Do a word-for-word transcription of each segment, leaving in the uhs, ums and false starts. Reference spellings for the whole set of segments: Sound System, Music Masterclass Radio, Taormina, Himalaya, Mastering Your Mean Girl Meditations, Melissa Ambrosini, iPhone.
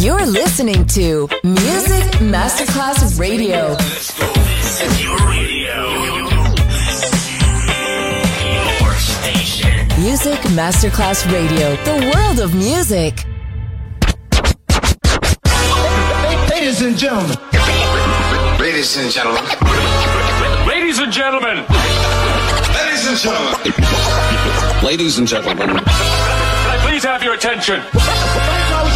You're listening to Music Masterclass Radio. Let's go. This is your radio. Your station. Music Masterclass Radio. The world of music. Ladies and gentlemen. Ladies and gentlemen. Ladies and gentlemen. Ladies and gentlemen. Ladies and gentlemen. Can I please have your attention?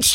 It's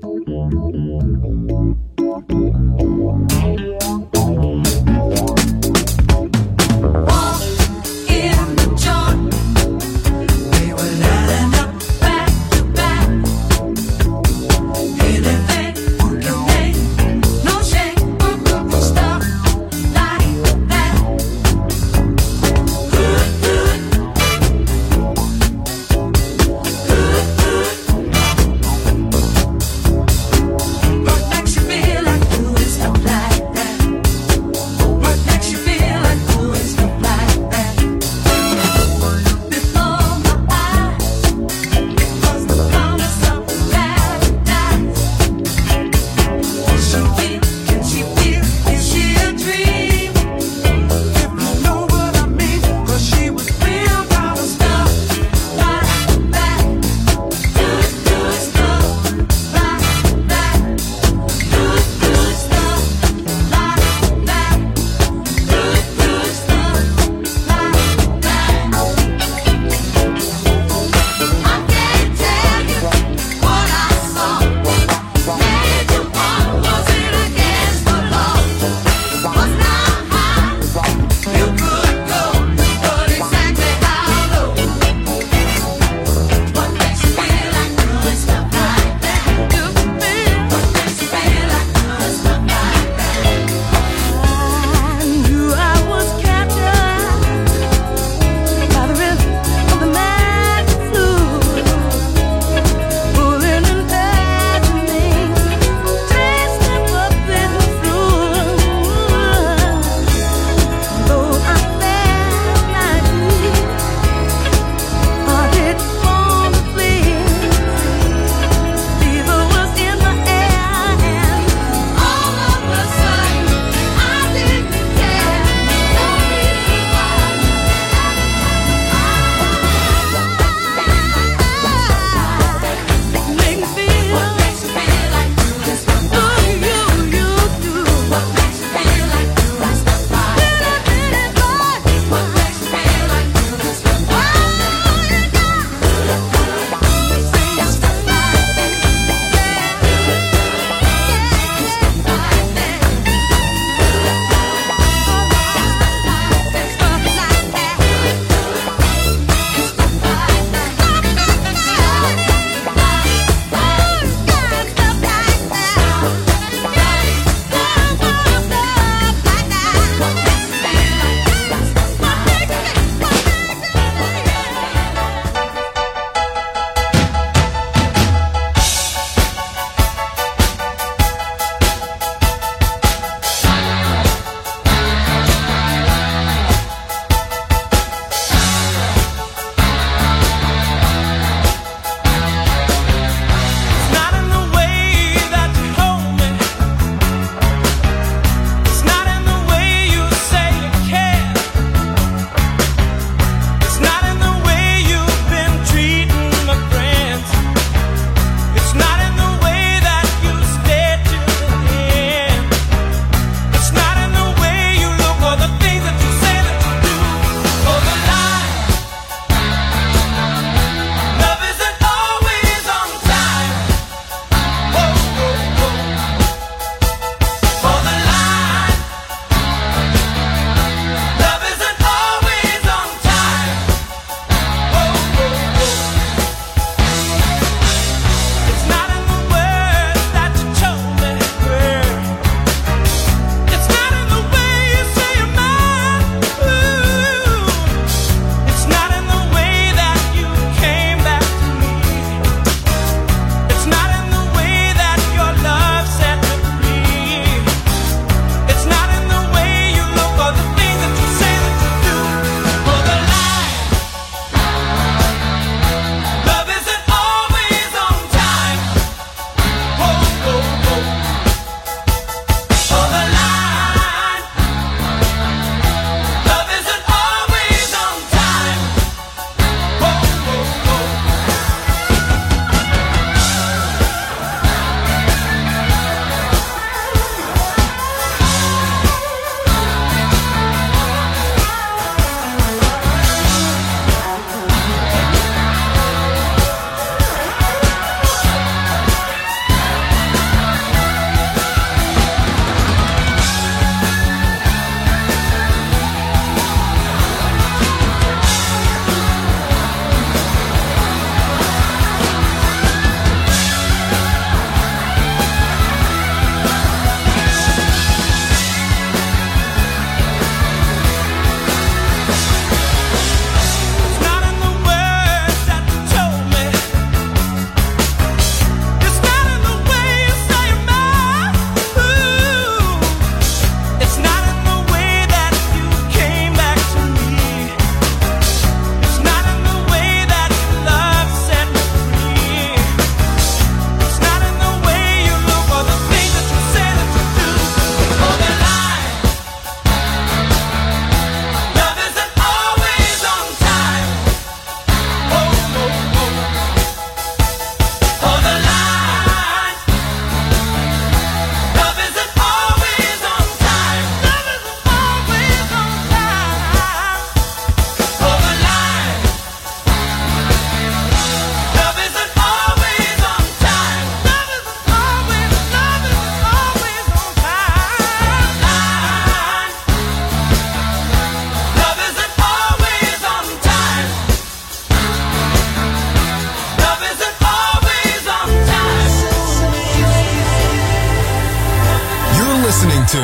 to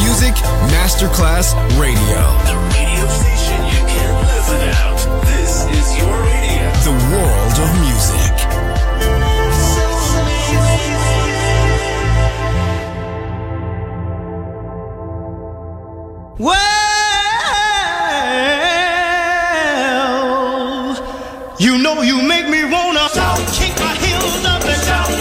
Music Masterclass Radio. The radio station you can't live without. This is your radio. The world of music. Well, you know you make me wanna kick my heels up and down.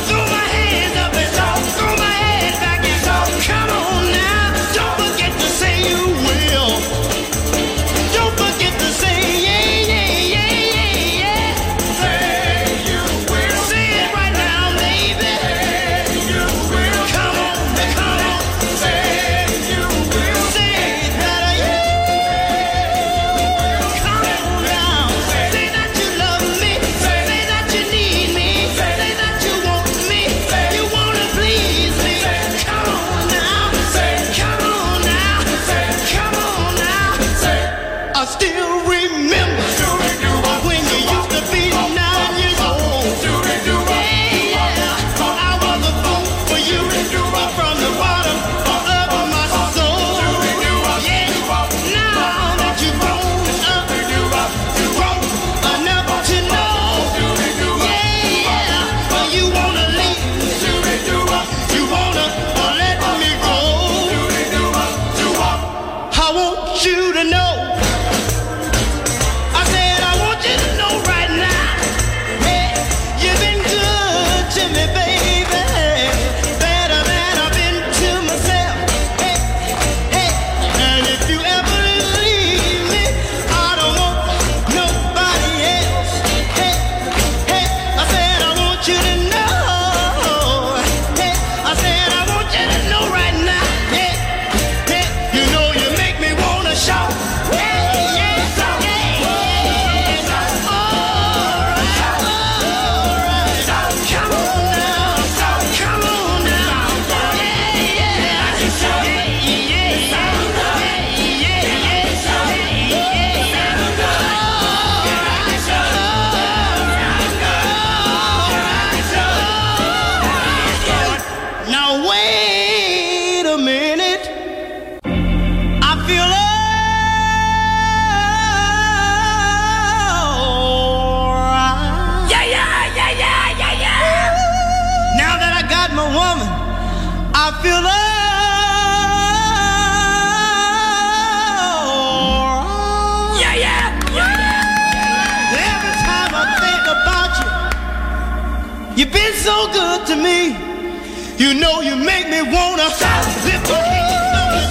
You've been so good to me. You know you make me wanna lift my hands up and down,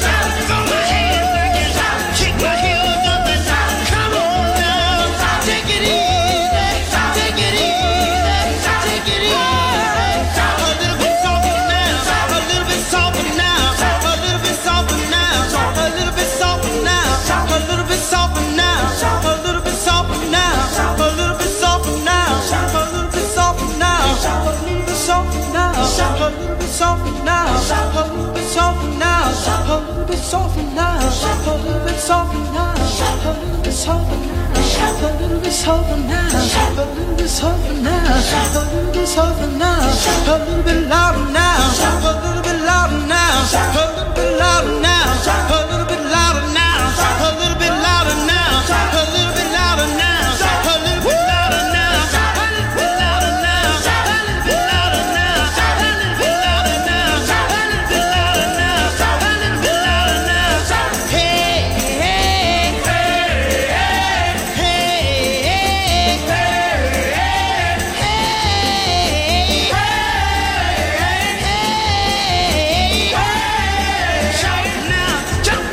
throw my hands back and down, kick my heels up and down. Come on now, take it easy, take it easy, take it easy. A little bit softer now, a little bit softer now, a little bit softer now, a little bit softer now, a little bit softer now, a little bit softer now, a little bit softer now. A little bit softer now, a little bit softer now, a little bit softer now, a little bit softer now, a little bit softer now, a little bit softer now, a little bit softer now, a little bit softer now, a little bit softer now, a little bit louder now, a little bit louder now, a little bit louder now, a little bit louder now, a little bit louder now, a little bit louder now, a little bit louder now. Jump!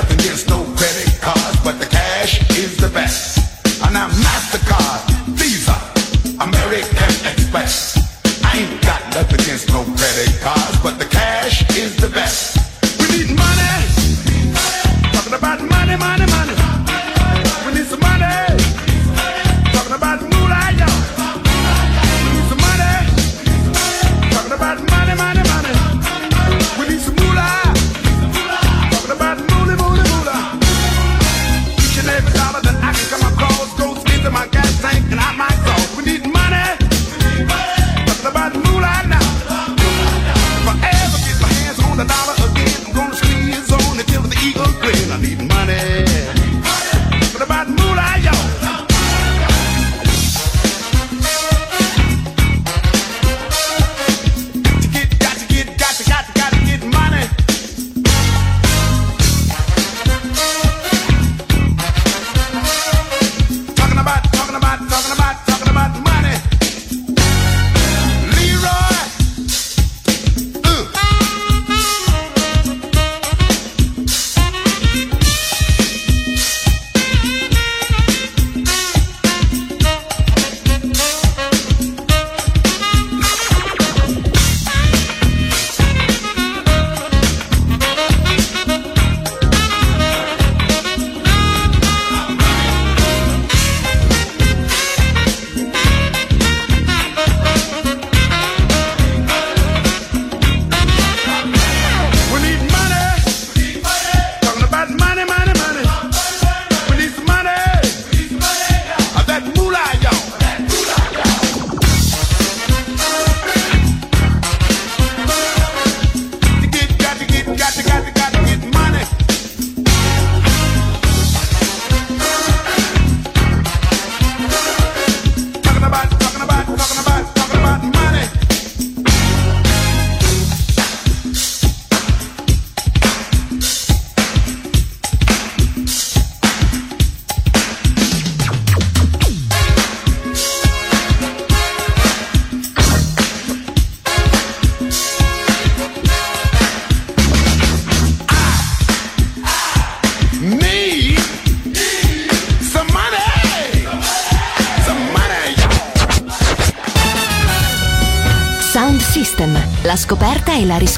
nothing gets no credit cards, but the cash is the best. And I'm MasterCard, Visa, American Express. I ain't got nothing against no credit cards, but the cash is the best. We need money. Talking about money, money, money. We need some money. Talking about moolah, y'all. We need some money. Talking about money, money, money. We need some moolah. Talking about moolah, moolah, moolah. Each and every dollar that I can come across goes into my gas tank and out my soul. We need money. Talking about moolah now. If I ever get my hands on the dollar again, I'm gonna squeeze on it till the eagle grin. I need money. Talking about moolah, y'all. Got to get, got to get, got to, got to, got to get money. Talking about, talking about, talking about, talking about money. Leroy. Uh. We need money. Talking about money, money, money. We need some money. Of that moolah, y'all. To get, got to get, got to, got to, got to get money. Talking about, talking about, talking about, talking about money. Need some money. Some money, y'all. Sound System, la scoperta e la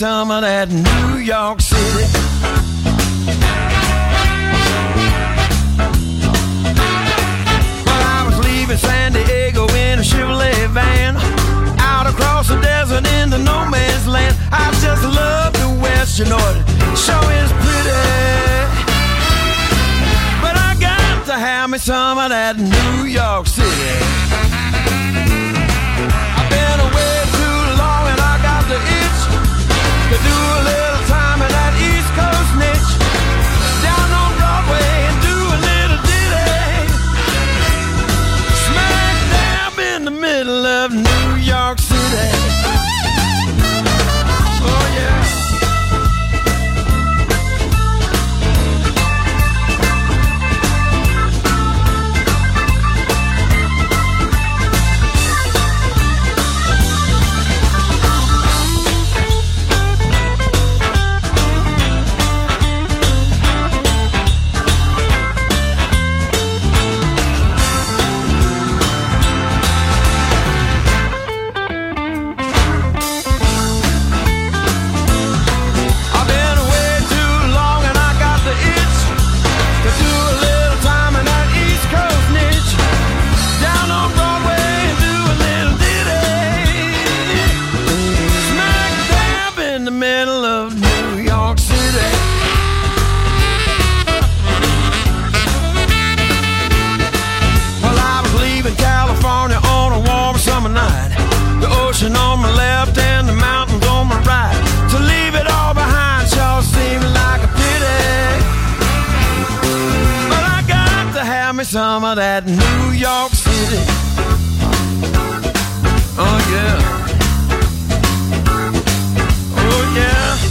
some of that New York City. Well, I was leaving San Diego in a Chevrolet van, out across the desert into no man's land. I just love the West, you know it sure is pretty, but I got to have me some of that New York City. To do a little time in that East Coast niche, down on Broadway and do a little ditty, smack dab in the middle of New York City. Oh some of that New York City. Oh yeah. Oh yeah.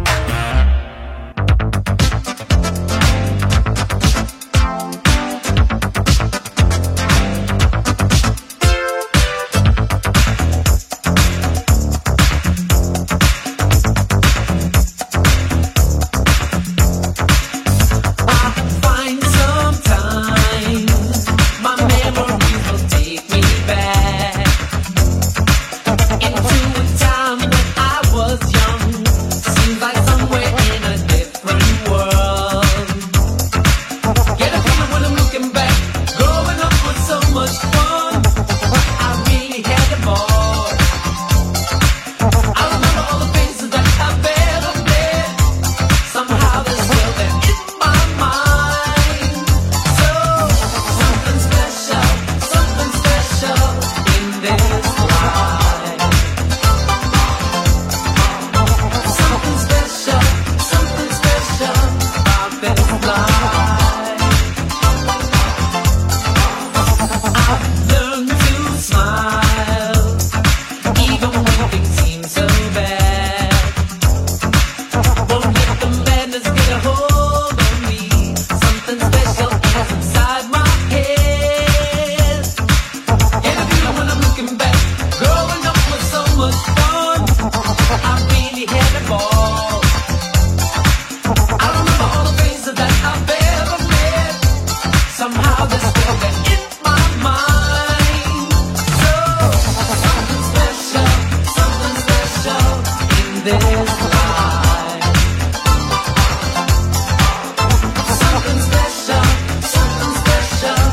Something special about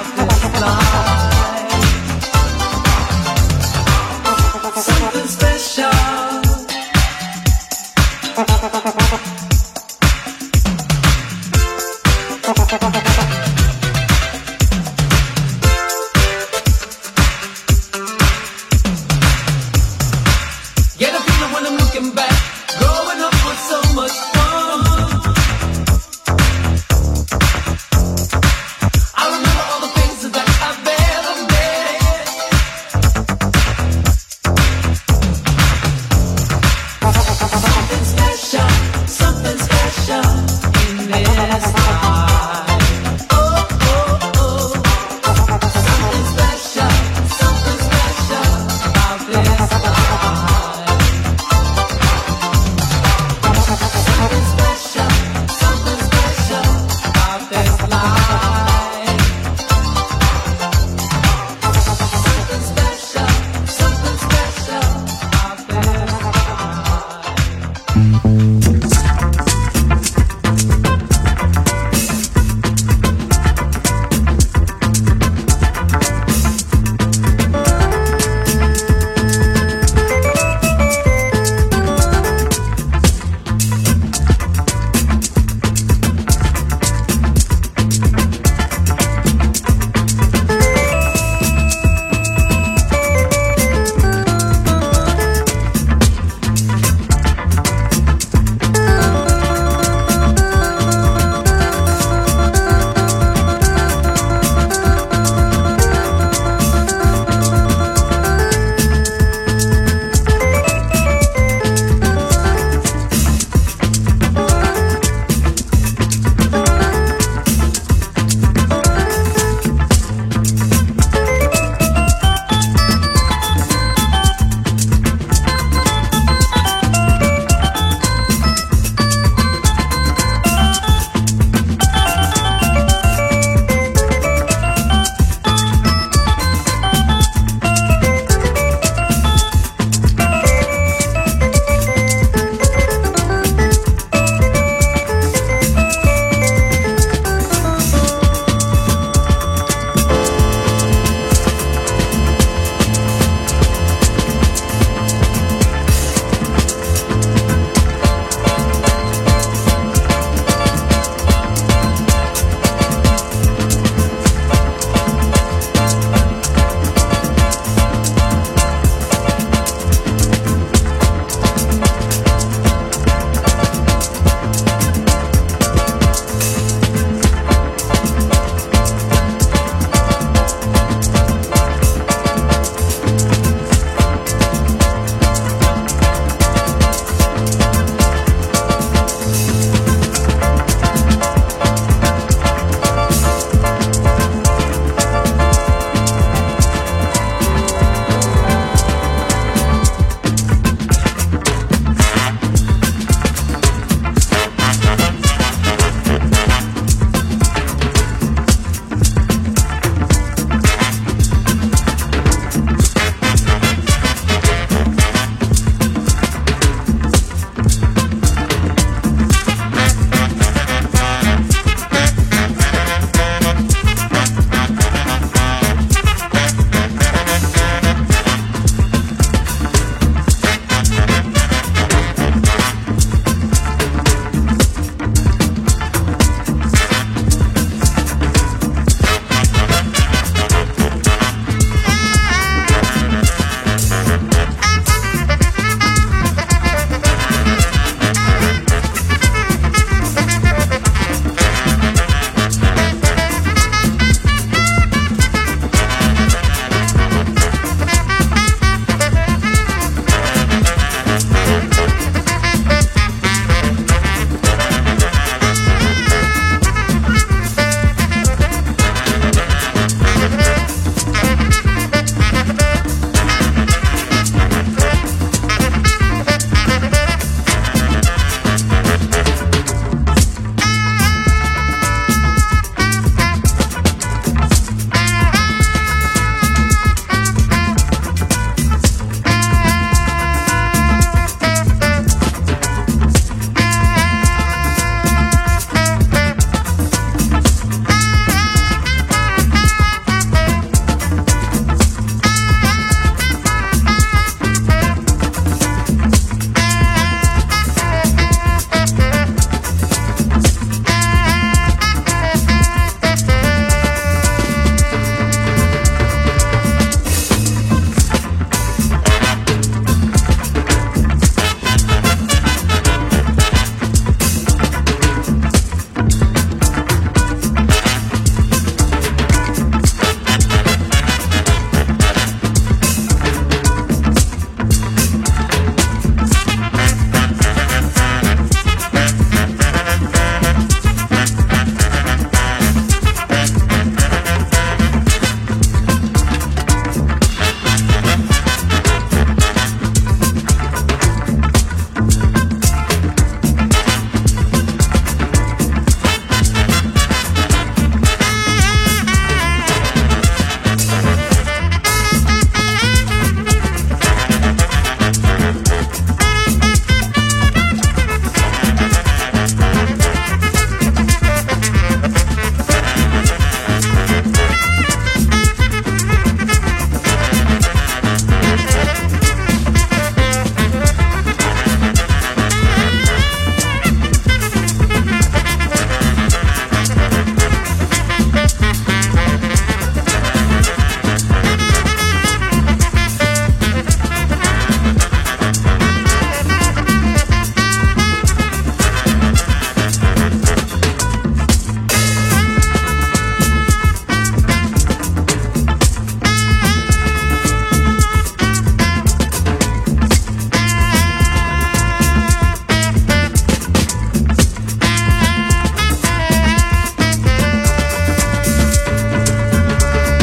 this life.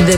The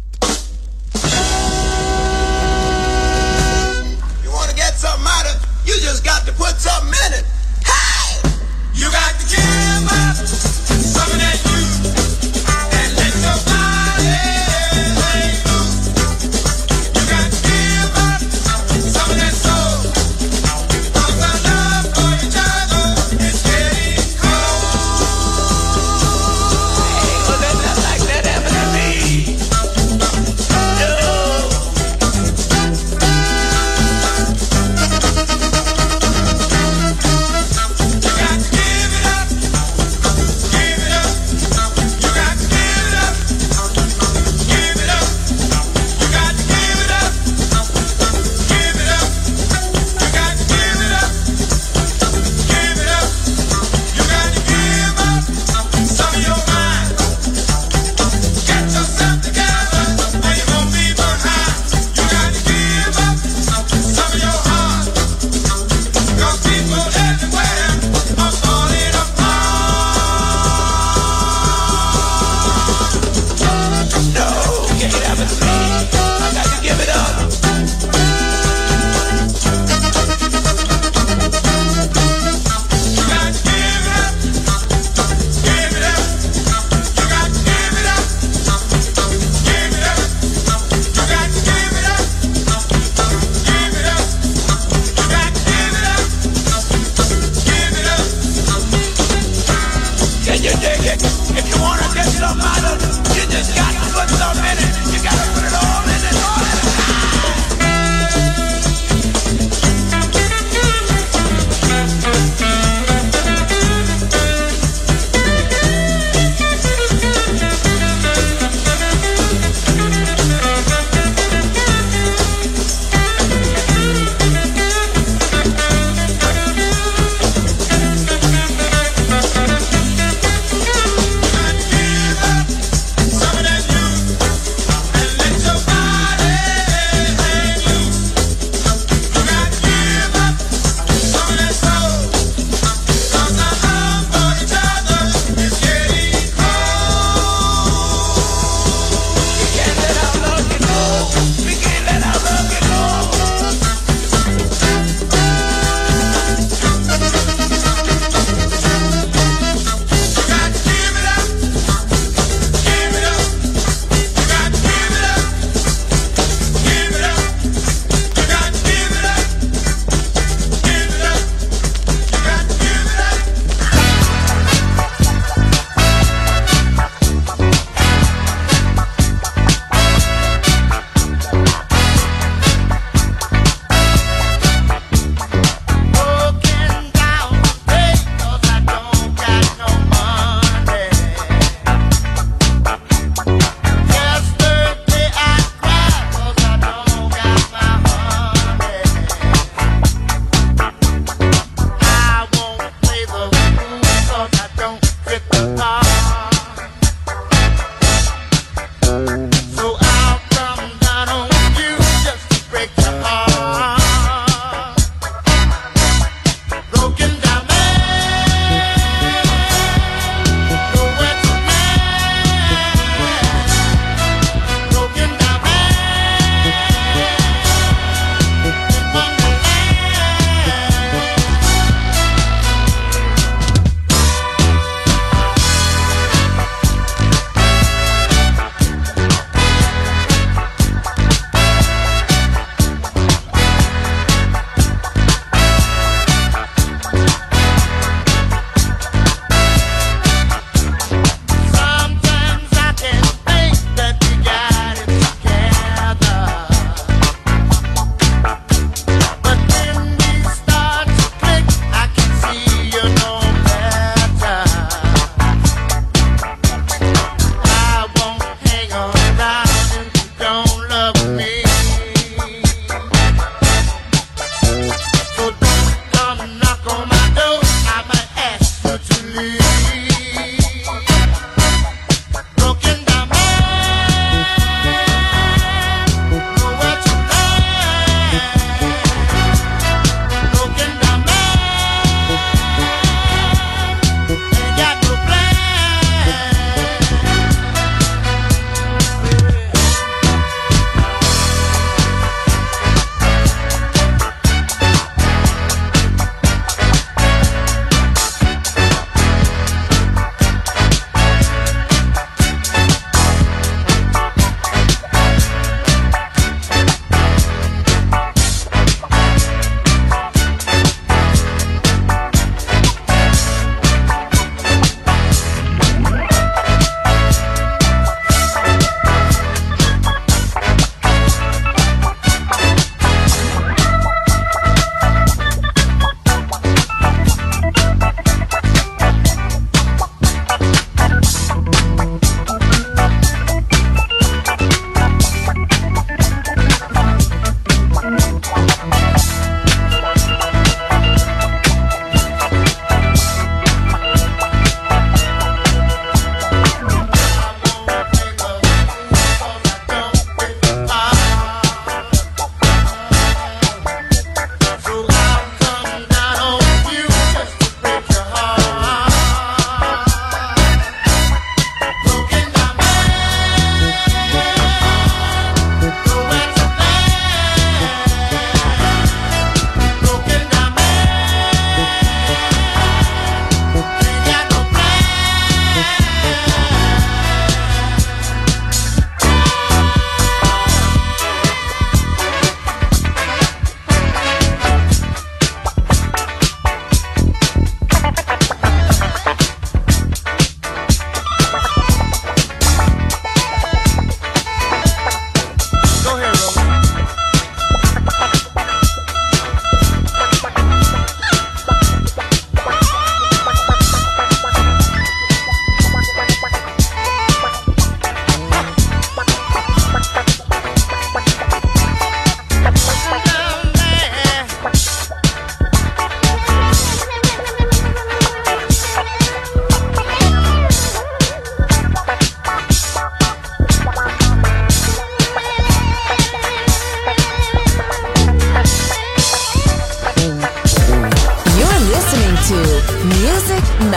You want to get something out of it? You just got to put something in it. Hey! You got to give up some of that you.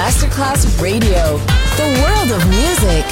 Masterclass Radio, the world of music.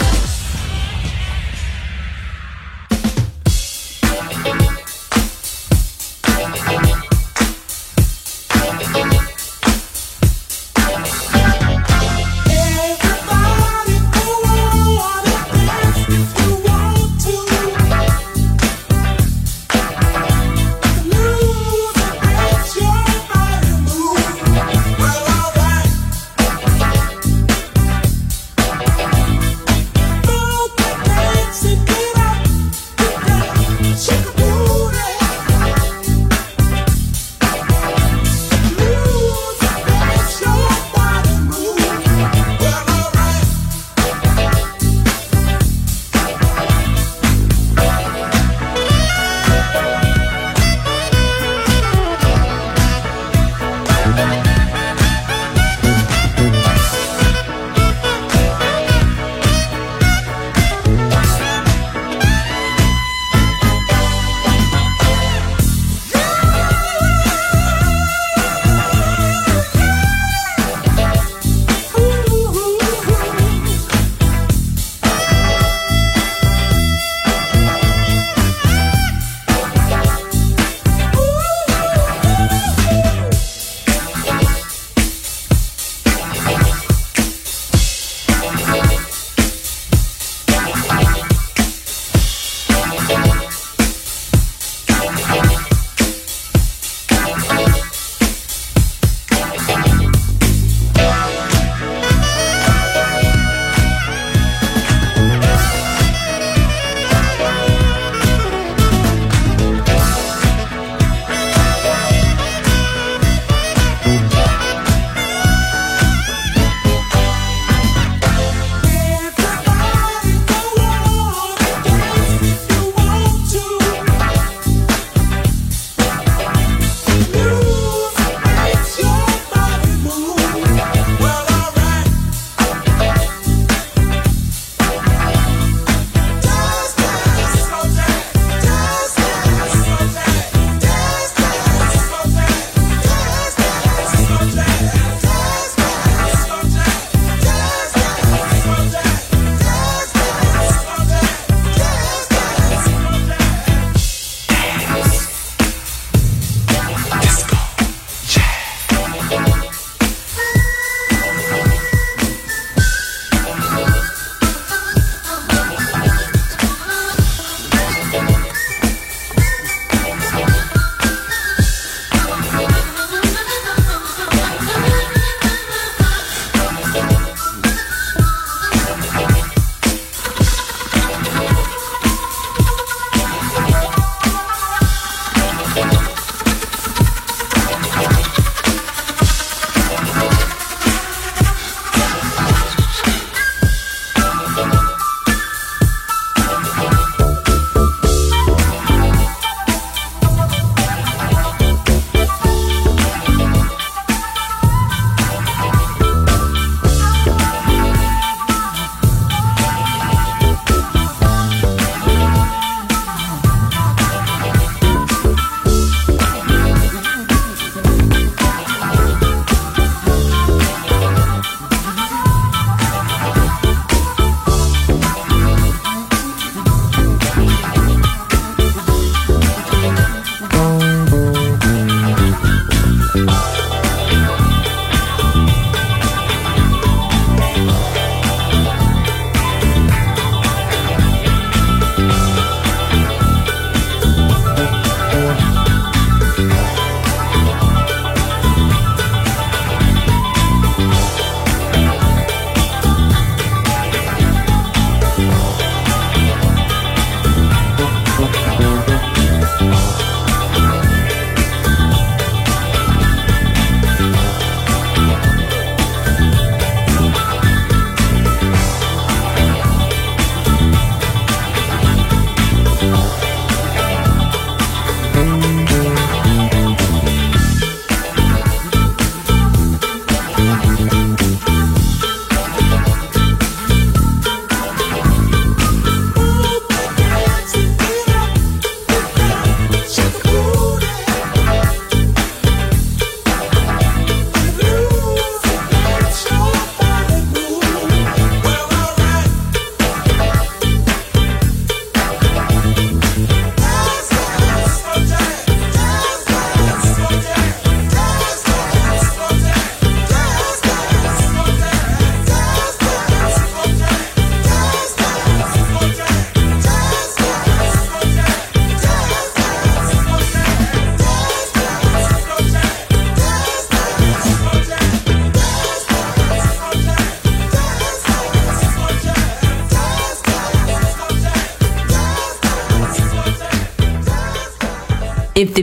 If the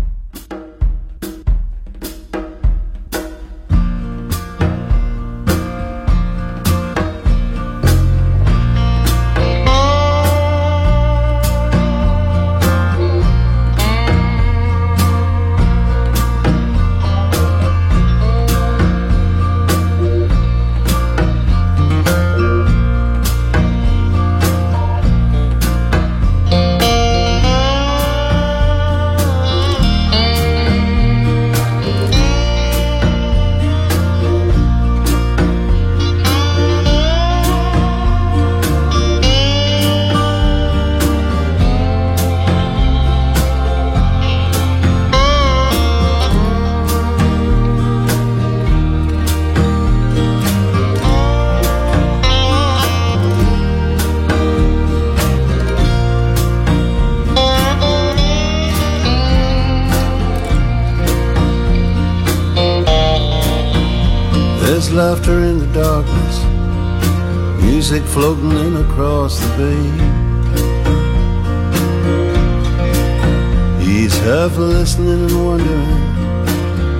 Laughter in the darkness, music floating in across the bay. He's half listening and wondering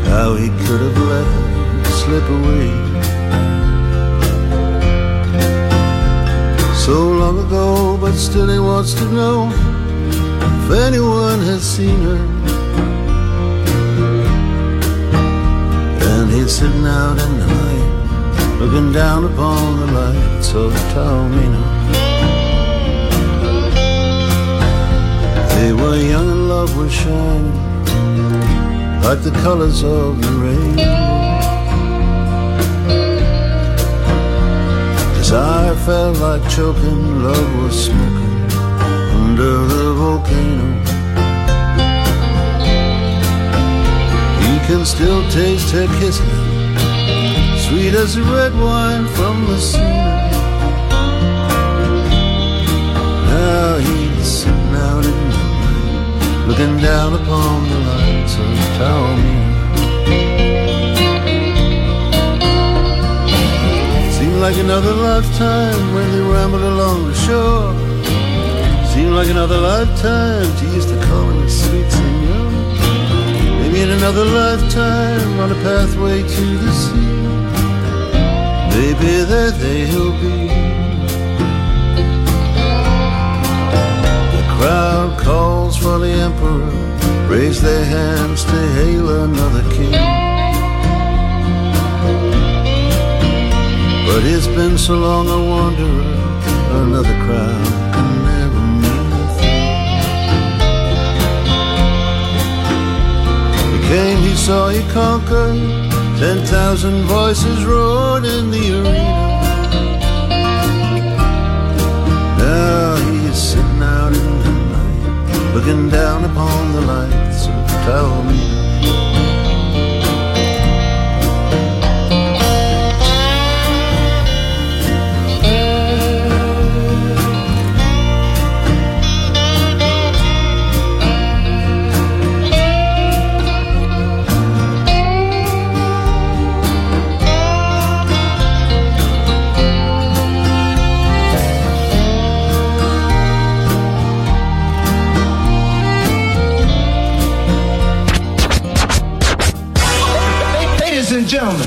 how he could have let her slip away. So long ago, but still he wants to know if anyone has seen her. And he's sitting out in the night, looking down upon the lights of Taormina. They were young and love was shining like the colors of the rain. Desire felt like choking, love was smoking under the volcano. He can still taste her kisses, sweet as the red wine from the sea. Now he's sitting out in the night, looking down upon the lights of Taormina. Seemed like another lifetime when they rambled along the shore. Seemed like another lifetime she used to call him the sweet senor. Maybe in another lifetime on a pathway to the sea, maybe there they'll be. The crowd calls for the emperor, raise their hands to hail another king. But it's been so long a wanderer, another crowd can never mean a thing. He came, he saw, he conquered. Ten thousand voices roared in the arena. Now he's sitting out in the night, looking down upon the lights of Taormina.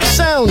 Sound